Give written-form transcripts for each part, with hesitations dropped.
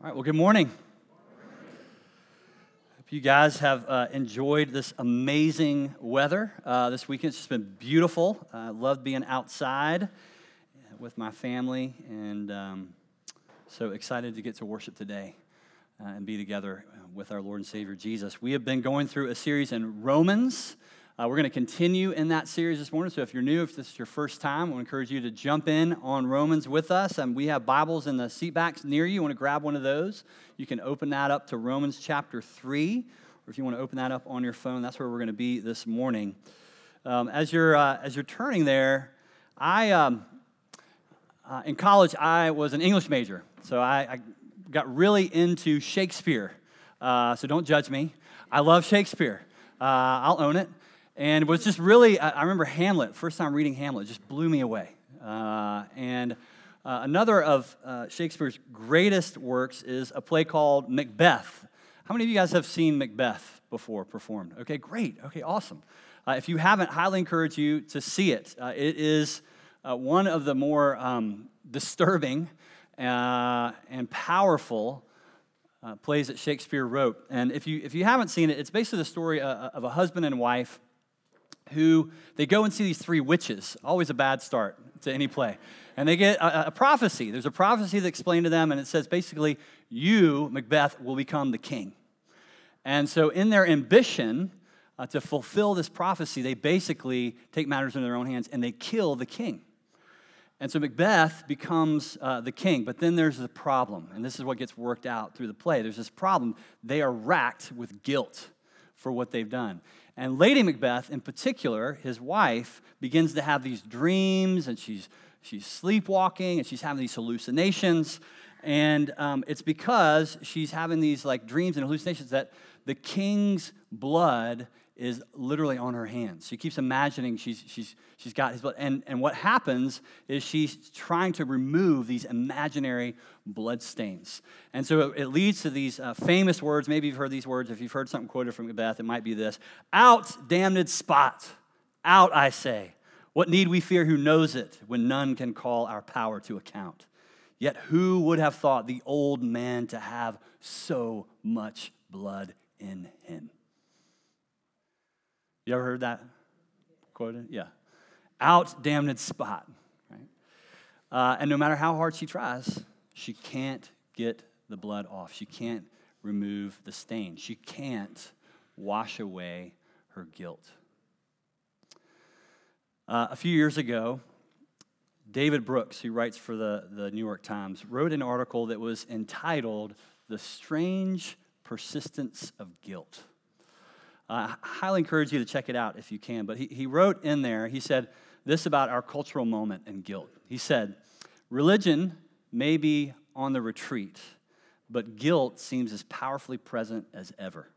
All right, well, good morning. Hope you guys have enjoyed this amazing weather this weekend. It's just been beautiful. I love being outside with my family, and so excited to get to worship today and be together with our Lord and Savior Jesus. We have been going through a series in Romans. We're going to continue in that series this morning, so if you're new, if this is your first time, I want to encourage you to jump in on Romans with us. We have Bibles in the seat backs near you. You want to grab one of those. You can open that up to Romans chapter 3, or if you want to open that up on your phone, that's where we're going to be this morning. As you're turning there, I in college, I was an English major, so I got really into Shakespeare, so don't judge me. I love Shakespeare. I'll own it. And it was just really, I remember Hamlet, first time reading Hamlet, just blew me away. And another of Shakespeare's greatest works is a play called Macbeth. How many of you guys have seen Macbeth before performed? Okay, great. Okay, awesome. If you haven't, highly encourage you to see it. It is one of the more disturbing and powerful plays that Shakespeare wrote. And if you haven't seen it, it's basically the story of a husband and wife who they go and see these three witches, always a bad start to any play. And they get a prophecy. There's a prophecy that's explained to them, and it says basically, you, Macbeth, will become the king. And so in their ambition to fulfill this prophecy, they basically take matters into their own hands, and they kill the king. And so Macbeth becomes the king, but then there's the problem, and this is what gets worked out through the play. There's this problem. They are racked with guilt for what they've done. And Lady Macbeth, in particular, his wife, begins to have these dreams, and she's sleepwalking, and she's having these hallucinations, and it's because she's having these like dreams and hallucinations that the king's blood is literally on her hands. She keeps imagining she's got his blood, and what happens is she's trying to remove these imaginary blood stains, and so it leads to these famous words. Maybe you've heard these words. If you've heard something quoted from Macbeth, it might be this: "Out, damned spot! Out, I say! What need we fear? Who knows it? When none can call our power to account. Yet who would have thought the old man to have so much blood in him?" You ever heard that quoted? Yeah. Out, damned spot. Right? And no matter how hard she tries, she can't get the blood off. She can't remove the stain. She can't wash away her guilt. A few years ago, David Brooks, who writes for the New York Times, wrote an article that was entitled, "The Strange Persistence of Guilt." I highly encourage you to check it out if you can. But he wrote in there, he said this about our cultural moment and guilt. He said, "Religion may be on the retreat, but guilt seems as powerfully present as ever.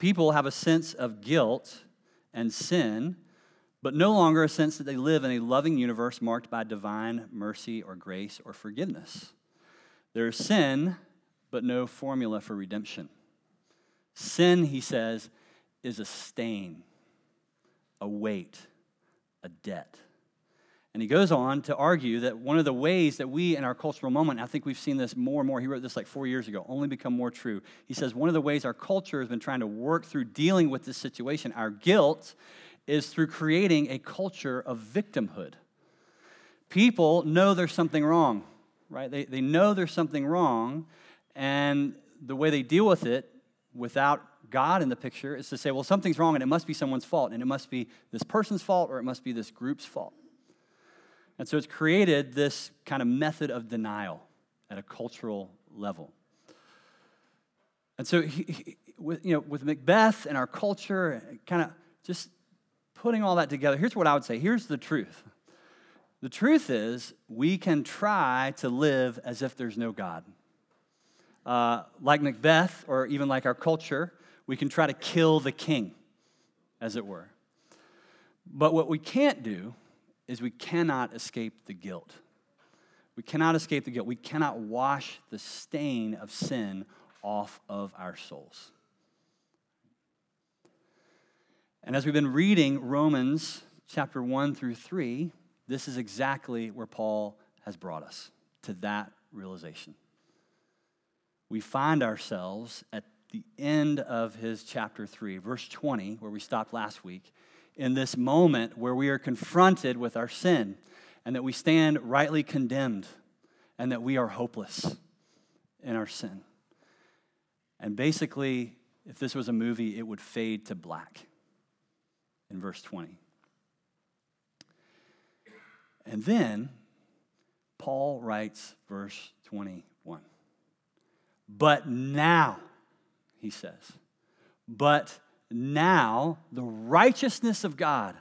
People have a sense of guilt and sin, but no longer a sense that they live in a loving universe marked by divine mercy or grace or forgiveness. There is sin, but no formula for redemption. Sin," he says, "is a stain, a weight, a debt." And he goes on to argue that one of the ways that we in our cultural moment, I think we've seen this more and more, he wrote this like 4 years ago, only become more true. He says one of the ways our culture has been trying to work through dealing with this situation, our guilt, is through creating a culture of victimhood. People know there's something wrong, right? They know there's something wrong, and the way they deal with it without God in the picture is to say, well, something's wrong and it must be someone's fault, and it must be this person's fault, or it must be this group's fault. And so it's created this kind of method of denial at a cultural level. And so with Macbeth and our culture, kind of just putting all that together, here's what I would say. Here's the truth. The truth is we can try to live as if there's no God. Like Macbeth, or even like our culture, we can try to kill the king, as it were. But what we can't do is we cannot escape the guilt. We cannot escape the guilt. We cannot wash the stain of sin off of our souls. And as we've been reading Romans chapter 1-3, this is exactly where Paul has brought us, to that realization. we find ourselves at the end of his chapter 3, verse 20, where we stopped last week, in this moment where we are confronted with our sin and that we stand rightly condemned and that we are hopeless in our sin. And basically, if this was a movie, it would fade to black in verse 20. And then Paul writes verse 21. But now, he says, but now the righteousness of God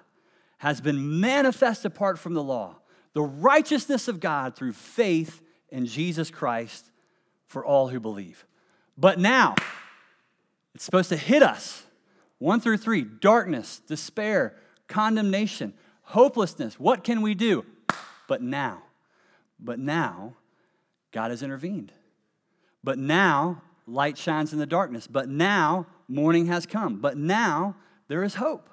has been manifest apart from the law, the righteousness of God through faith in Jesus Christ for all who believe. But now, it's supposed to hit us. 1 through 3, darkness, despair, condemnation, hopelessness. What can we do? But now, God has intervened. But now, light shines in the darkness. But now, morning has come. But now, there is hope.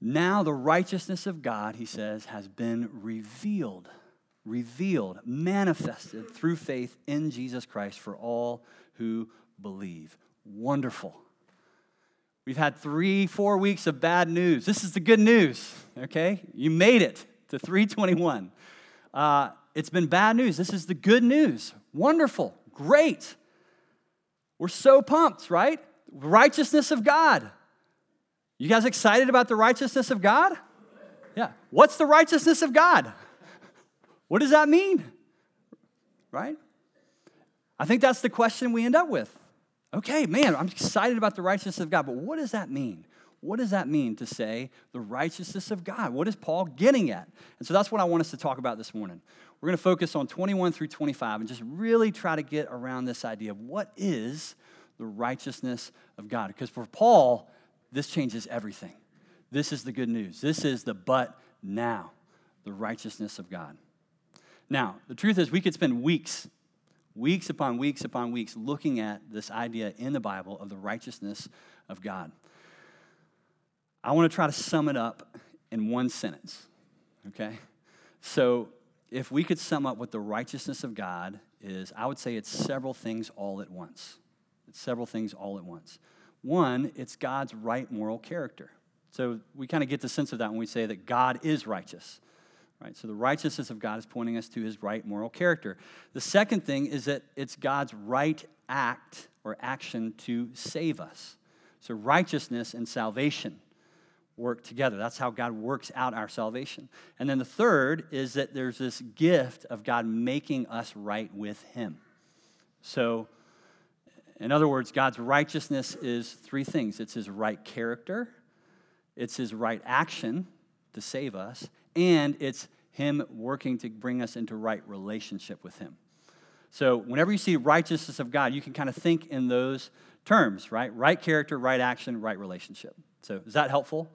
Now, the righteousness of God, he says, has been revealed, manifested through faith in Jesus Christ for all who believe. Wonderful. We've had 3-4 weeks of bad news. This is the good news, okay? You made it to 321. It's been bad news. This is the good news. Wonderful. Great. We're so pumped, right? Righteousness of God. You guys excited about the righteousness of God? Yeah. What's the righteousness of God? What does that mean? Right? I think that's the question we end up with. Okay, man, I'm excited about the righteousness of God, but what does that mean? What does that mean to say the righteousness of God? What is Paul getting at? And so that's what I want us to talk about this morning. We're going to focus on 21 through 25 and just really try to get around this idea of what is the righteousness of God. Because for Paul, this changes everything. This is the good news. This is the but now, the righteousness of God. Now, the truth is we could spend weeks upon weeks upon weeks looking at this idea in the Bible of the righteousness of God. I want to try to sum it up in one sentence, okay? So if we could sum up what the righteousness of God is, I would say it's several things all at once. One, it's God's right moral character. So we kind of get the sense of that when we say that God is righteous. Right, so the righteousness of God is pointing us to his right moral character. The second thing is that it's God's right act or action to save us. So righteousness and salvation work together. That's how God works out our salvation. And then the third is that there's this gift of God making us right with him. So in other words, God's righteousness is three things. It's his right character, it's his right action to save us, and it's him working to bring us into right relationship with him. So whenever you see righteousness of God, you can kind of think in those terms, right? Right character, right action, right relationship. So is that helpful?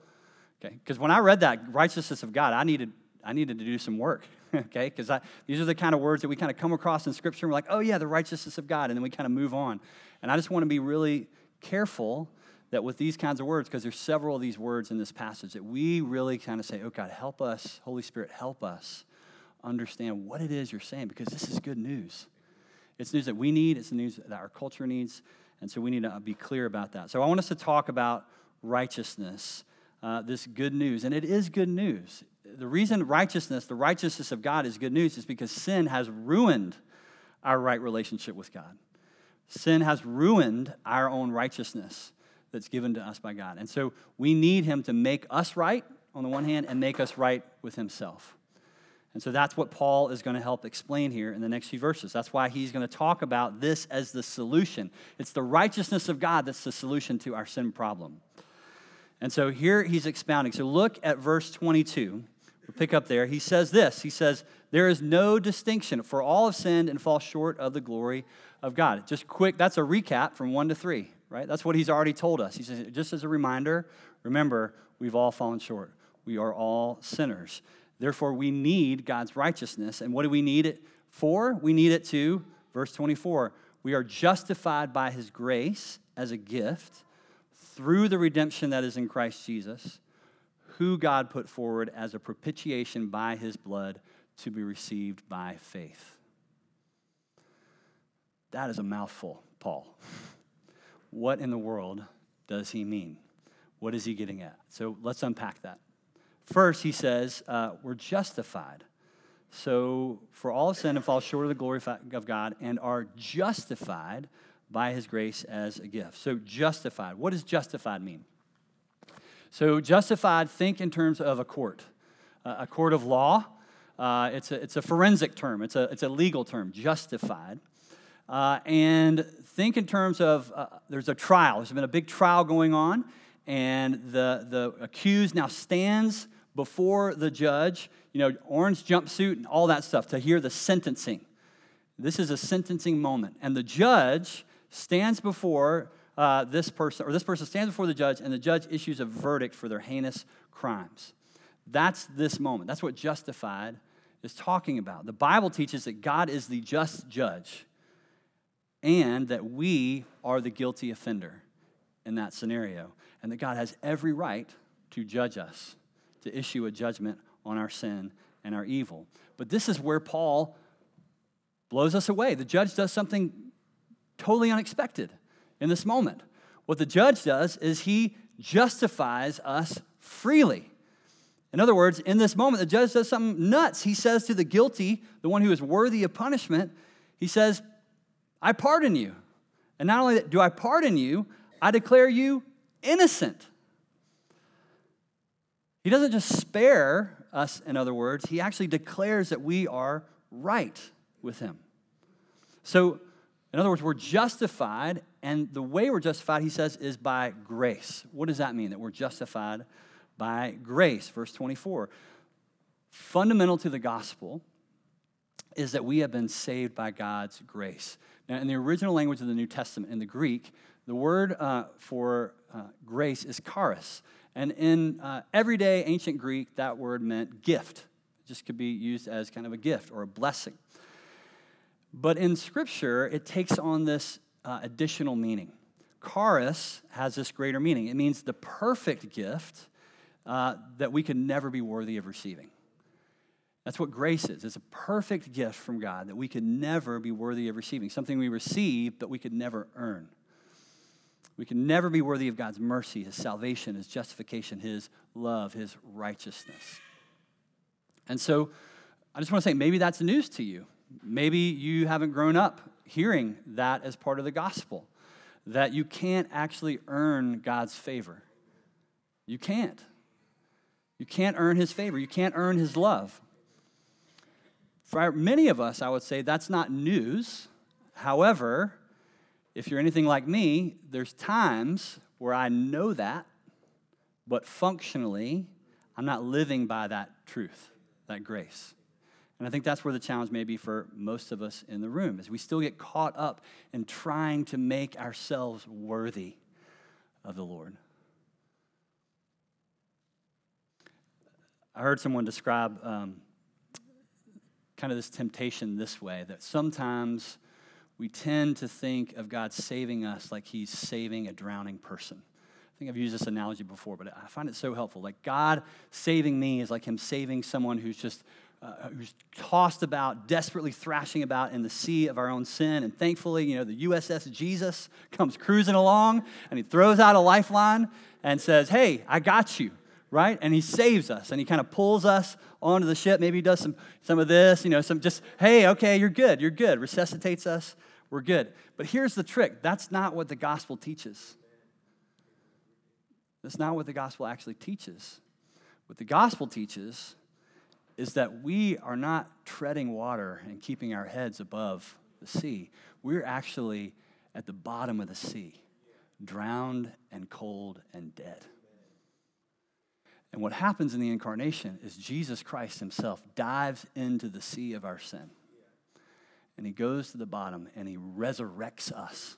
Okay, because when I read that, righteousness of God, I needed to do some work, okay? Because these are the kind of words that we kind of come across in Scripture, and we're like, oh yeah, the righteousness of God, and then we kind of move on. And I just want to be really careful that with these kinds of words, because there's several of these words in this passage, that we really kind of say, oh God, help us, Holy Spirit, help us understand what it is you're saying, because this is good news. It's news that we need, it's news that our culture needs, and so we need to be clear about that. So I want us to talk about righteousness, this good news, and it is good news. The reason the righteousness of God is good news is because sin has ruined our right relationship with God. Sin has ruined our own righteousness that's given to us by God. And so we need him to make us right on the one hand and make us right with himself. And so that's what Paul is going to help explain here in the next few verses. That's why he's going to talk about this as the solution. It's the righteousness of God that's the solution to our sin problem. And so here he's expounding. So look at verse 22. We'll pick up there. He says this. He says, there is no distinction, for all have sinned and fall short of the glory of God. Just quick, that's a recap from 1 to 3. Right? That's what he's already told us. He says, just as a reminder, remember, we've all fallen short. We are all sinners. Therefore, we need God's righteousness. And what do we need it for? We need it to, verse 24, we are justified by his grace as a gift through the redemption that is in Christ Jesus, who God put forward as a propitiation by his blood to be received by faith. That is a mouthful, Paul. What in the world does he mean? What is he getting at? So let's unpack that. First, he says, we're justified. So for all have sinned and fall short of the glory of God and are justified by his grace as a gift. So justified. What does justified mean? So justified, think in terms of a court of law. It's a forensic term. It's a legal term, justified. And think in terms of there's a trial. There's been a big trial going on, and the accused now stands before the judge, you know, orange jumpsuit and all that stuff, to hear the sentencing. This is a sentencing moment. And the judge stands before this person, or this person stands before the judge, and the judge issues a verdict for their heinous crimes. That's this moment. That's what justified is talking about. The Bible teaches that God is the just judge and that we are the guilty offender in that scenario, and that God has every right to judge us, to issue a judgment on our sin and our evil. But this is where Paul blows us away. The judge does something totally unexpected in this moment. What the judge does is he justifies us freely. In other words, in this moment, the judge does something nuts. He says to the guilty, the one who is worthy of punishment, he says, I pardon you. And not only do I pardon you, I declare you innocent. He doesn't just spare us, in other words. He actually declares that we are right with him. So, in other words, we're justified, and the way we're justified, he says, is by grace. What does that mean, that we're justified by grace? Verse 24. Fundamental to the gospel is that we have been saved by God's grace. Now, in the original language of the New Testament, in the Greek, the word for grace is charis. And in everyday ancient Greek, that word meant gift. It just could be used as kind of a gift or a blessing. But in Scripture, it takes on this additional meaning. Charis has this greater meaning. It means the perfect gift that we can never be worthy of receiving. That's what grace is. It's a perfect gift from God that we could never be worthy of receiving, something we receive but we could never earn. We can never be worthy of God's mercy, his salvation, his justification, his love, his righteousness. And so I just want to say maybe that's news to you. Maybe you haven't grown up hearing that as part of the gospel, that you can't actually earn God's favor. You can't. You can't earn his favor. You can't earn his love. For many of us, I would say that's not news. However, if you're anything like me, there's times where I know that, but functionally, I'm not living by that truth, that grace. And I think that's where the challenge may be for most of us in the room, is we still get caught up in trying to make ourselves worthy of the Lord. I heard someone describe kind of this temptation this way, that sometimes we tend to think of God saving us like he's saving a drowning person. I think I've used this analogy before, but I find it so helpful. Like God saving me is like him saving someone who's just who's tossed about, desperately thrashing about in the sea of our own sin. And thankfully, you know, the USS Jesus comes cruising along, and he throws out a lifeline and says, hey, I got you. Right? And he saves us, and he kind of pulls us onto the ship. Maybe he does some of this, you know, some just, hey, okay, you're good, resuscitates us, we're good. But here's the trick. That's not what the gospel teaches. That's not what the gospel actually teaches. What the gospel teaches is that we are not treading water and keeping our heads above the sea. We're actually at the bottom of the sea, drowned and cold and dead. And what happens in the incarnation is Jesus Christ himself dives into the sea of our sin. And he goes to the bottom and he resurrects us.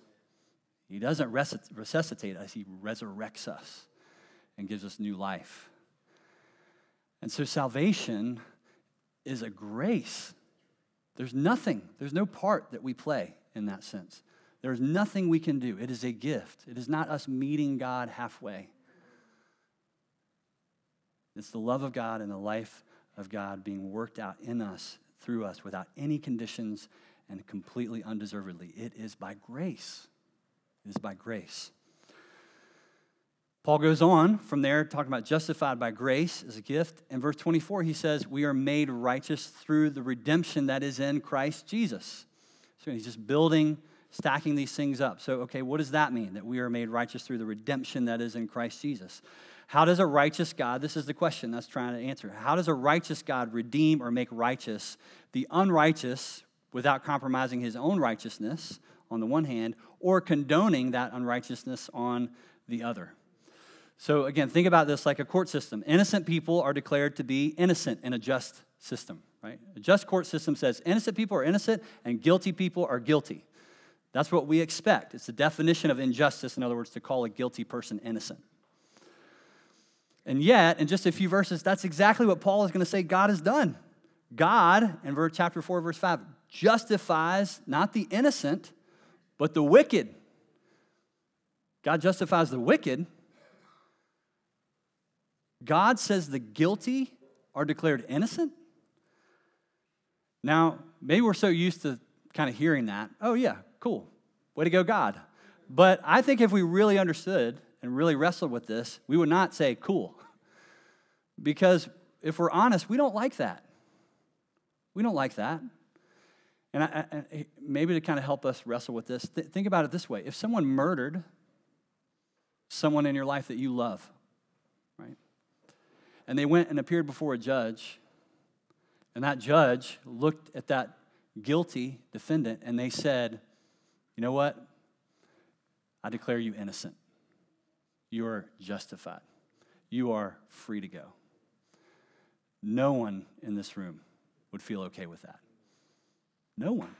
He doesn't resuscitate us, he resurrects us and gives us new life. And so salvation is a grace. There's no part that we play in that sense. There's nothing we can do. It is a gift. It is not us meeting God halfway. It's the love of God and the life of God being worked out in us, through us, without any conditions and completely undeservedly. It is by grace. It is by grace. Paul goes on from there, talking about justified by grace as a gift. In verse 24, he says, we are made righteous through the redemption that is in Christ Jesus. So he's just building, stacking these things up. So, okay, what does that mean, that we are made righteous through the redemption that is in Christ Jesus? How does a righteous God, this is the question that's trying to answer, how does a righteous God redeem or make righteous the unrighteous without compromising his own righteousness on the one hand, or condoning that unrighteousness on the other? So again, think about this like a court system. Innocent people are declared to be innocent in a just system, right? A just court system says innocent people are innocent and guilty people are guilty. That's what we expect. It's the definition of injustice, in other words, to call a guilty person innocent. And yet, in just a few verses, that's exactly what Paul is going to say God has done. God, in chapter 4, verse 5, justifies not the innocent, but the wicked. God justifies the wicked. God says the guilty are declared innocent? Now, maybe we're so used to kind of hearing that. Oh, yeah, cool. Way to go, God. But I think if we really understood and really wrestled with this, we would not say cool. Because if we're honest, we don't like that. We don't like that. And I maybe to kind of help us wrestle with this, think about it this way. If someone murdered someone in your life that you love, right? And they went and appeared before a judge, and that judge looked at that guilty defendant, and they said, you know what? I declare you innocent. You are justified. You are free to go. No one in this room would feel okay with that. No one.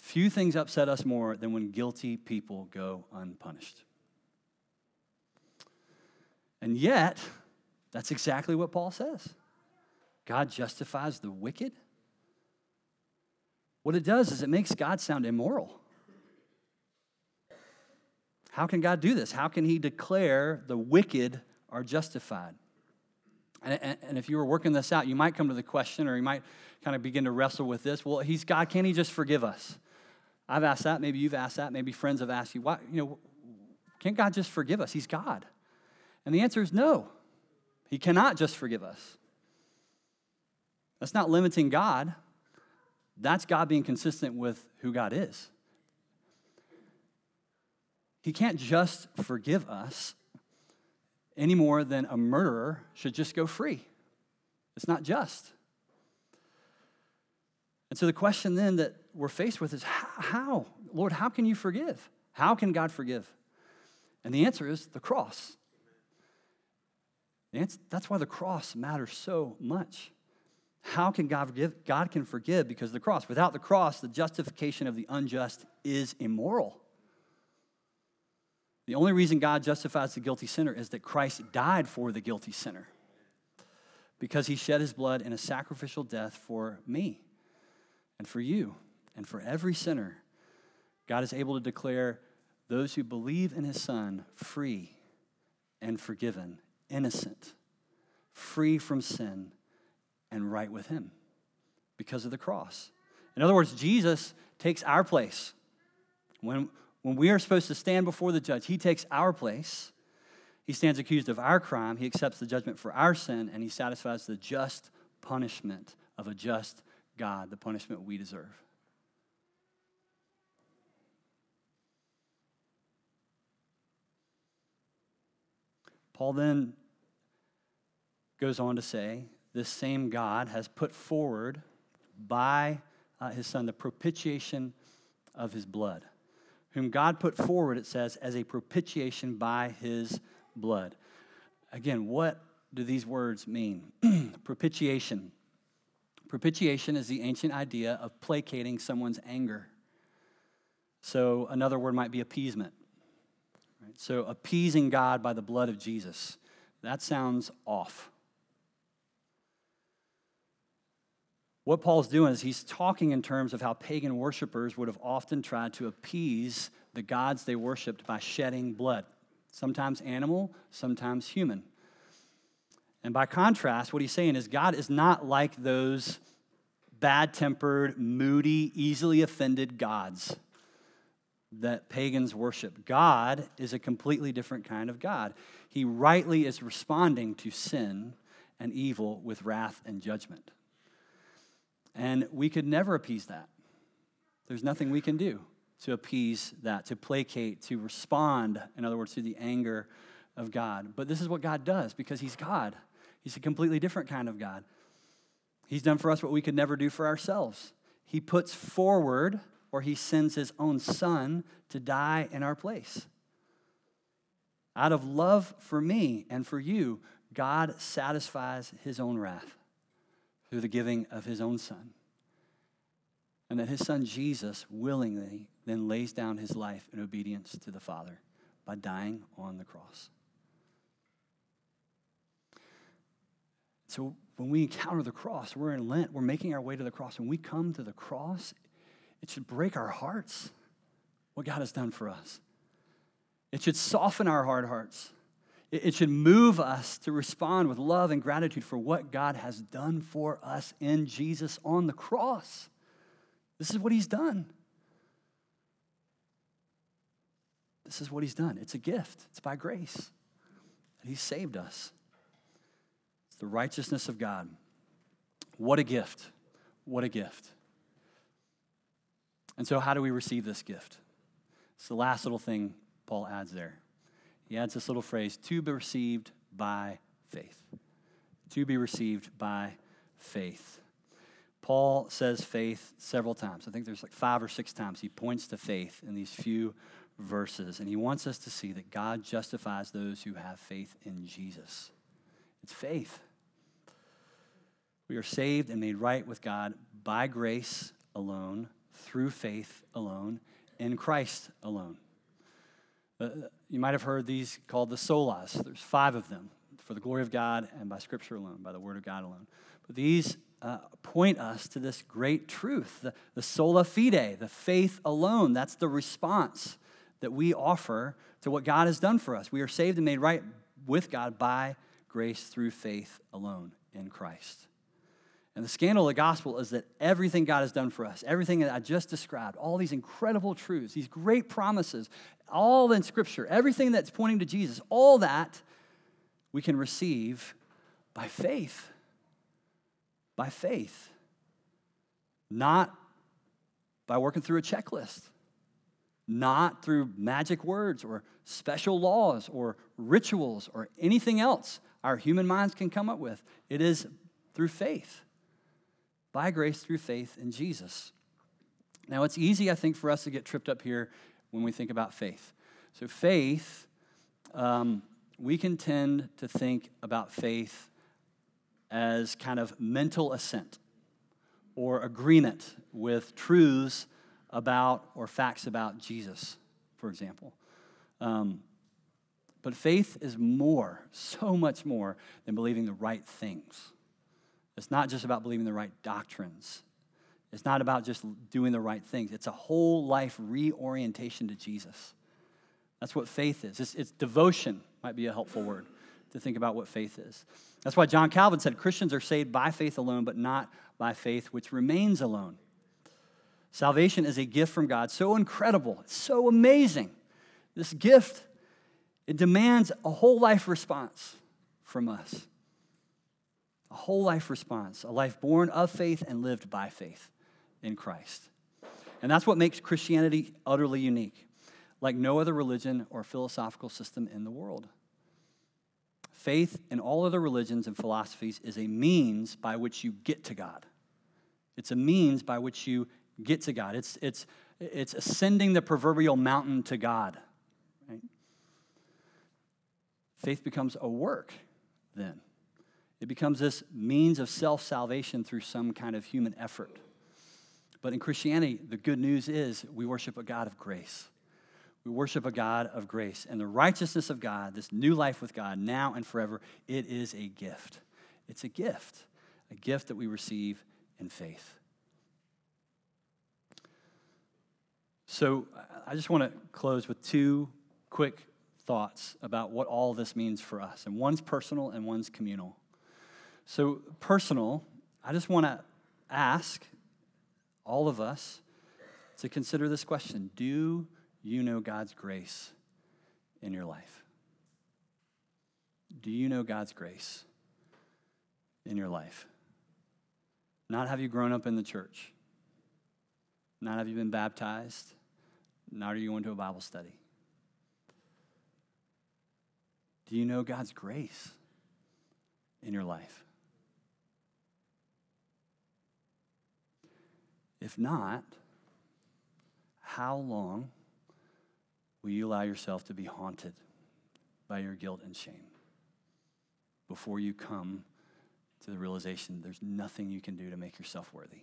Few things upset us more than when guilty people go unpunished. And yet, that's exactly what Paul says. God justifies the wicked. What it does is it makes God sound immoral. How can God do this? How can he declare the wicked are justified? And if you were working this out, you might come to the question, or you might kind of begin to wrestle with this. Well, he's God. Can't he just forgive us? I've asked that. Maybe you've asked that. Maybe friends have asked you, why? You know, can't God just forgive us? He's God. And the answer is no. He cannot just forgive us. That's not limiting God. That's God being consistent with who God is. He can't just forgive us any more than a murderer should just go free. It's not just. And so the question then that we're faced with is, how? Lord, how can you forgive? How can God forgive? And the answer is the cross. That's why the cross matters so much. How can God forgive? God can forgive because of the cross. Without the cross, the justification of the unjust is immoral. The only reason God justifies the guilty sinner is that Christ died for the guilty sinner, because he shed his blood in a sacrificial death for me and for you and for every sinner. God is able to declare those who believe in his son free and forgiven, innocent, free from sin, and right with him because of the cross. In other words, Jesus takes our place. When we are supposed to stand before the judge, he takes our place. He stands accused of our crime. He accepts the judgment for our sin, and he satisfies the just punishment of a just God, the punishment we deserve. Paul then goes on to say, this same God has put forward by his son the propitiation of his blood, whom God put forward, it says, as a propitiation by his blood. Again, what do these words mean? Propitiation. Propitiation is the ancient idea of placating someone's anger. So another word might be appeasement. Right? So appeasing God by the blood of Jesus. That sounds off. What Paul's doing is he's talking in terms of how pagan worshipers would have often tried to appease the gods they worshiped by shedding blood, sometimes animal, sometimes human. And by contrast, what he's saying is God is not like those bad-tempered, moody, easily offended gods that pagans worship. God is a completely different kind of God. He rightly is responding to sin and evil with wrath and judgment. And we could never appease that. There's nothing we can do to appease that, to placate, to respond, in other words, to the anger of God. But this is what God does, because he's God. He's a completely different kind of God. He's done for us what we could never do for ourselves. He puts forward, or he sends his own son to die in our place. Out of love for me and for you, God satisfies his own wrath through the giving of his own son. And that his son Jesus willingly then lays down his life in obedience to the Father by dying on the cross. So when we encounter the cross, we're in Lent, we're making our way to the cross. When we come to the cross, it should break our hearts, what God has done for us. It should soften our hard hearts. It should move us to respond with love and gratitude for what God has done for us in Jesus on the cross. This is what he's done. This is what he's done. It's a gift. It's by grace. And he saved us. It's the righteousness of God. What a gift. What a gift. And so how do we receive this gift? It's the last little thing Paul adds there. He adds this little phrase, to be received by faith. To be received by faith. Paul says faith several times. I think there's like 5 or 6 times he points to faith in these few verses. And he wants us to see that God justifies those who have faith in Jesus. It's faith. We are saved and made right with God by grace alone, through faith alone, in Christ alone. You might have heard these called the solas. There's 5 of them, for the glory of God and by Scripture alone, by the Word of God alone. But these point us to this great truth, the sola fide, the faith alone. That's the response that we offer to what God has done for us. We are saved and made right with God by grace through faith alone in Christ. And the scandal of the gospel is that everything God has done for us, everything that I just described, all these incredible truths, these great promises, all in Scripture, everything that's pointing to Jesus, all that we can receive by faith. By faith. Not by working through a checklist. Not through magic words or special laws or rituals or anything else our human minds can come up with. It is through faith. By grace, through faith in Jesus. Now, it's easy, I think, for us to get tripped up here when we think about faith. So faith, we can tend to think about faith as kind of mental assent or agreement with truths about or facts about Jesus, for example. But faith is more, so much more than believing the right things. It's not just about believing the right doctrines. It's not about just doing the right things. It's a whole life reorientation to Jesus. That's what faith is. It's devotion might be a helpful word to think about what faith is. That's why John Calvin said, Christians are saved by faith alone, but not by faith which remains alone. Salvation is a gift from God, so incredible, it's so amazing. This gift, it demands a whole life response from us. A whole life response, a life born of faith and lived by faith in Christ. And that's what makes Christianity utterly unique, like no other religion or philosophical system in the world. Faith in all other religions and philosophies is a means by which you get to God. It's a means by which you get to God. It's ascending the proverbial mountain to God. Right? Faith becomes a work then. It becomes this means of self-salvation through some kind of human effort. But in Christianity, the good news is we worship a God of grace. We worship a God of grace. And the righteousness of God, this new life with God, now and forever, it is a gift. It's a gift that we receive in faith. So I just want to close with 2 quick thoughts about what all this means for us. And one's personal and one's communal. So personal, I just want to ask all of us to consider this question. Do you know God's grace in your life? Do you know God's grace in your life? Not have you grown up in the church. Not have you been baptized. Not are you going to a Bible study. Do you know God's grace in your life? If not, how long will you allow yourself to be haunted by your guilt and shame before you come to the realization there's nothing you can do to make yourself worthy?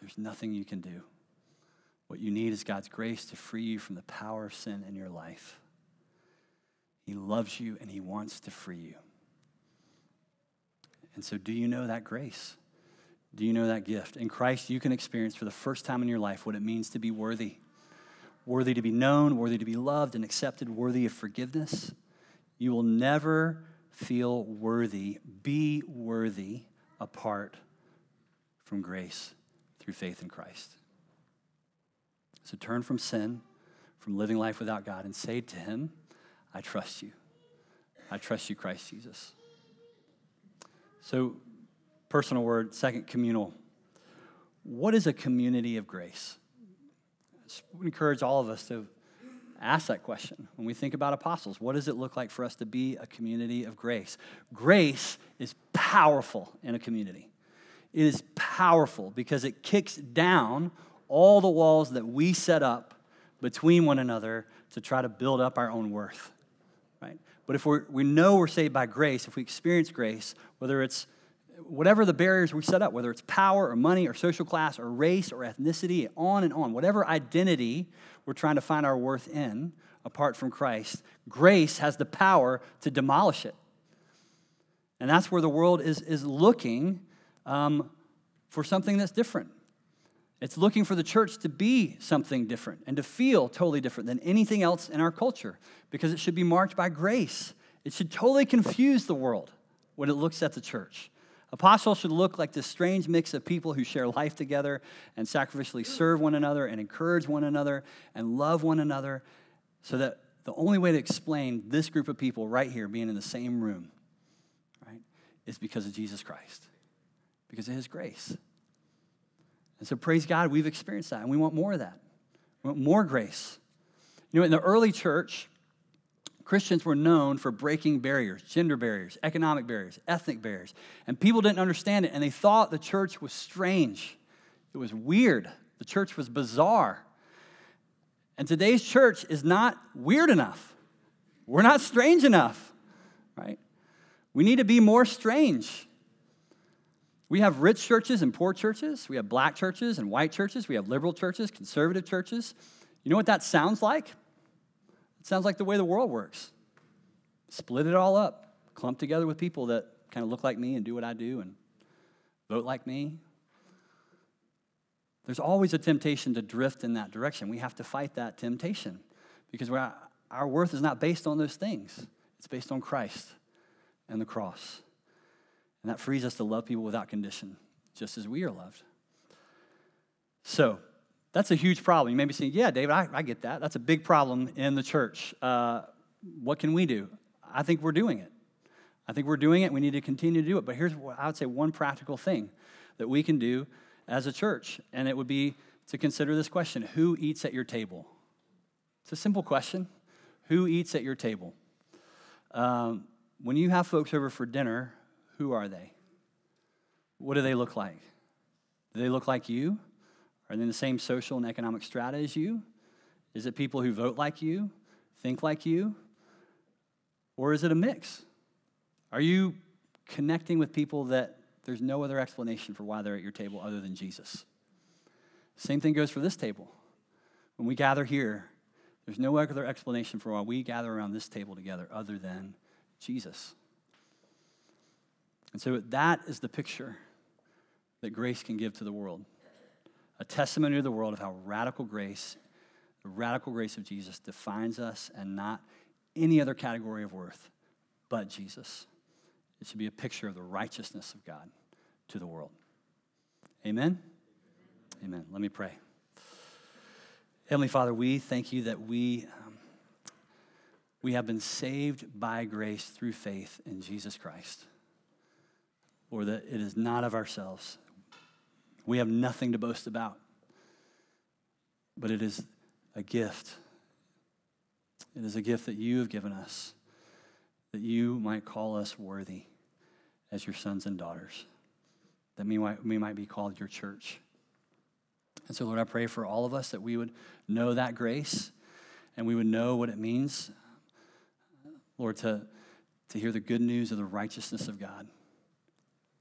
There's nothing you can do. What you need is God's grace to free you from the power of sin in your life. He loves you and he wants to free you. And so do you know that grace? Do you know that gift? In Christ, you can experience for the first time in your life what it means to be worthy. Worthy to be known, worthy to be loved and accepted, worthy of forgiveness. You will never feel worthy, be worthy apart from grace through faith in Christ. So turn from sin, from living life without God, and say to him, I trust you. I trust you, Christ Jesus. So personal word, second, communal. What is a community of grace? I encourage all of us to ask that question. When we think about apostles, what does it look like for us to be a community of grace? Grace is powerful in a community. It is powerful because it kicks down all the walls that we set up between one another to try to build up our own worth, right? But if we know we're saved by grace, if we experience grace, whether it's whatever the barriers we set up, whether it's power or money or social class or race or ethnicity, on and on, whatever identity we're trying to find our worth in, apart from Christ, grace has the power to demolish it. And that's where the world is looking for something that's different. It's looking for the church to be something different and to feel totally different than anything else in our culture, because it should be marked by grace. It should totally confuse the world when it looks at the church. Apostles should look like this strange mix of people who share life together and sacrificially serve one another and encourage one another and love one another, so that the only way to explain this group of people right here being in the same room, right, is because of Jesus Christ, because of his grace. And so praise God, we've experienced that, and we want more of that. We want more grace. You know, in the early church, Christians were known for breaking barriers, gender barriers, economic barriers, ethnic barriers, and people didn't understand it, and they thought the church was strange. It was weird. The church was bizarre. And today's church is not weird enough. We're not strange enough, right? We need to be more strange. We have rich churches and poor churches. We have black churches and white churches. We have liberal churches, conservative churches. You know what that sounds like? It sounds like the way the world works. Split it all up, clump together with people that kind of look like me and do what I do and vote like me. There's always a temptation to drift in that direction. We have to fight that temptation, because our worth is not based on those things. It's based on Christ and the cross. And that frees us to love people without condition, just as we are loved. So that's a huge problem. You may be saying, yeah, David, I get that. That's a big problem in the church. What can we do? I think we're doing it. We need to continue to do it. But here's what I would say, one practical thing that we can do as a church, and it would be to consider this question: who eats at your table? It's a simple question. Who eats at your table? When you have folks over for dinner, who are they? What do they look like? Do they look like you? Are they in the same social and economic strata as you? Is it people who vote like you, think like you? Or is it a mix? Are you connecting with people that there's no other explanation for why they're at your table other than Jesus? Same thing goes for this table. When we gather here, there's no other explanation for why we gather around this table together other than Jesus. And so that is the picture that grace can give to the world. A testimony to the world of how radical grace, the radical grace of Jesus, defines us, and not any other category of worth but Jesus. It should be a picture of the righteousness of God to the world. Amen? Amen. Let me pray. Heavenly Father, we thank you that we have been saved by grace through faith in Jesus Christ, or that it is not of ourselves. We have nothing to boast about, but it is a gift. It is a gift that you have given us, that you might call us worthy as your sons and daughters, that we might be called your church. And so, Lord, I pray for all of us that we would know that grace and we would know what it means, Lord, to hear the good news of the righteousness of God.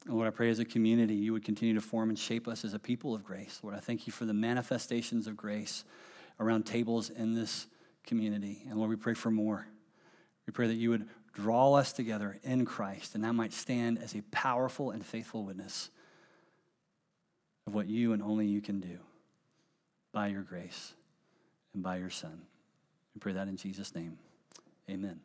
And Lord, I pray as a community, you would continue to form and shape us as a people of grace. Lord, I thank you for the manifestations of grace around tables in this community. And Lord, we pray for more. We pray that you would draw us together in Christ, and that might stand as a powerful and faithful witness of what you and only you can do by your grace and by your Son. We pray that in Jesus' name. Amen.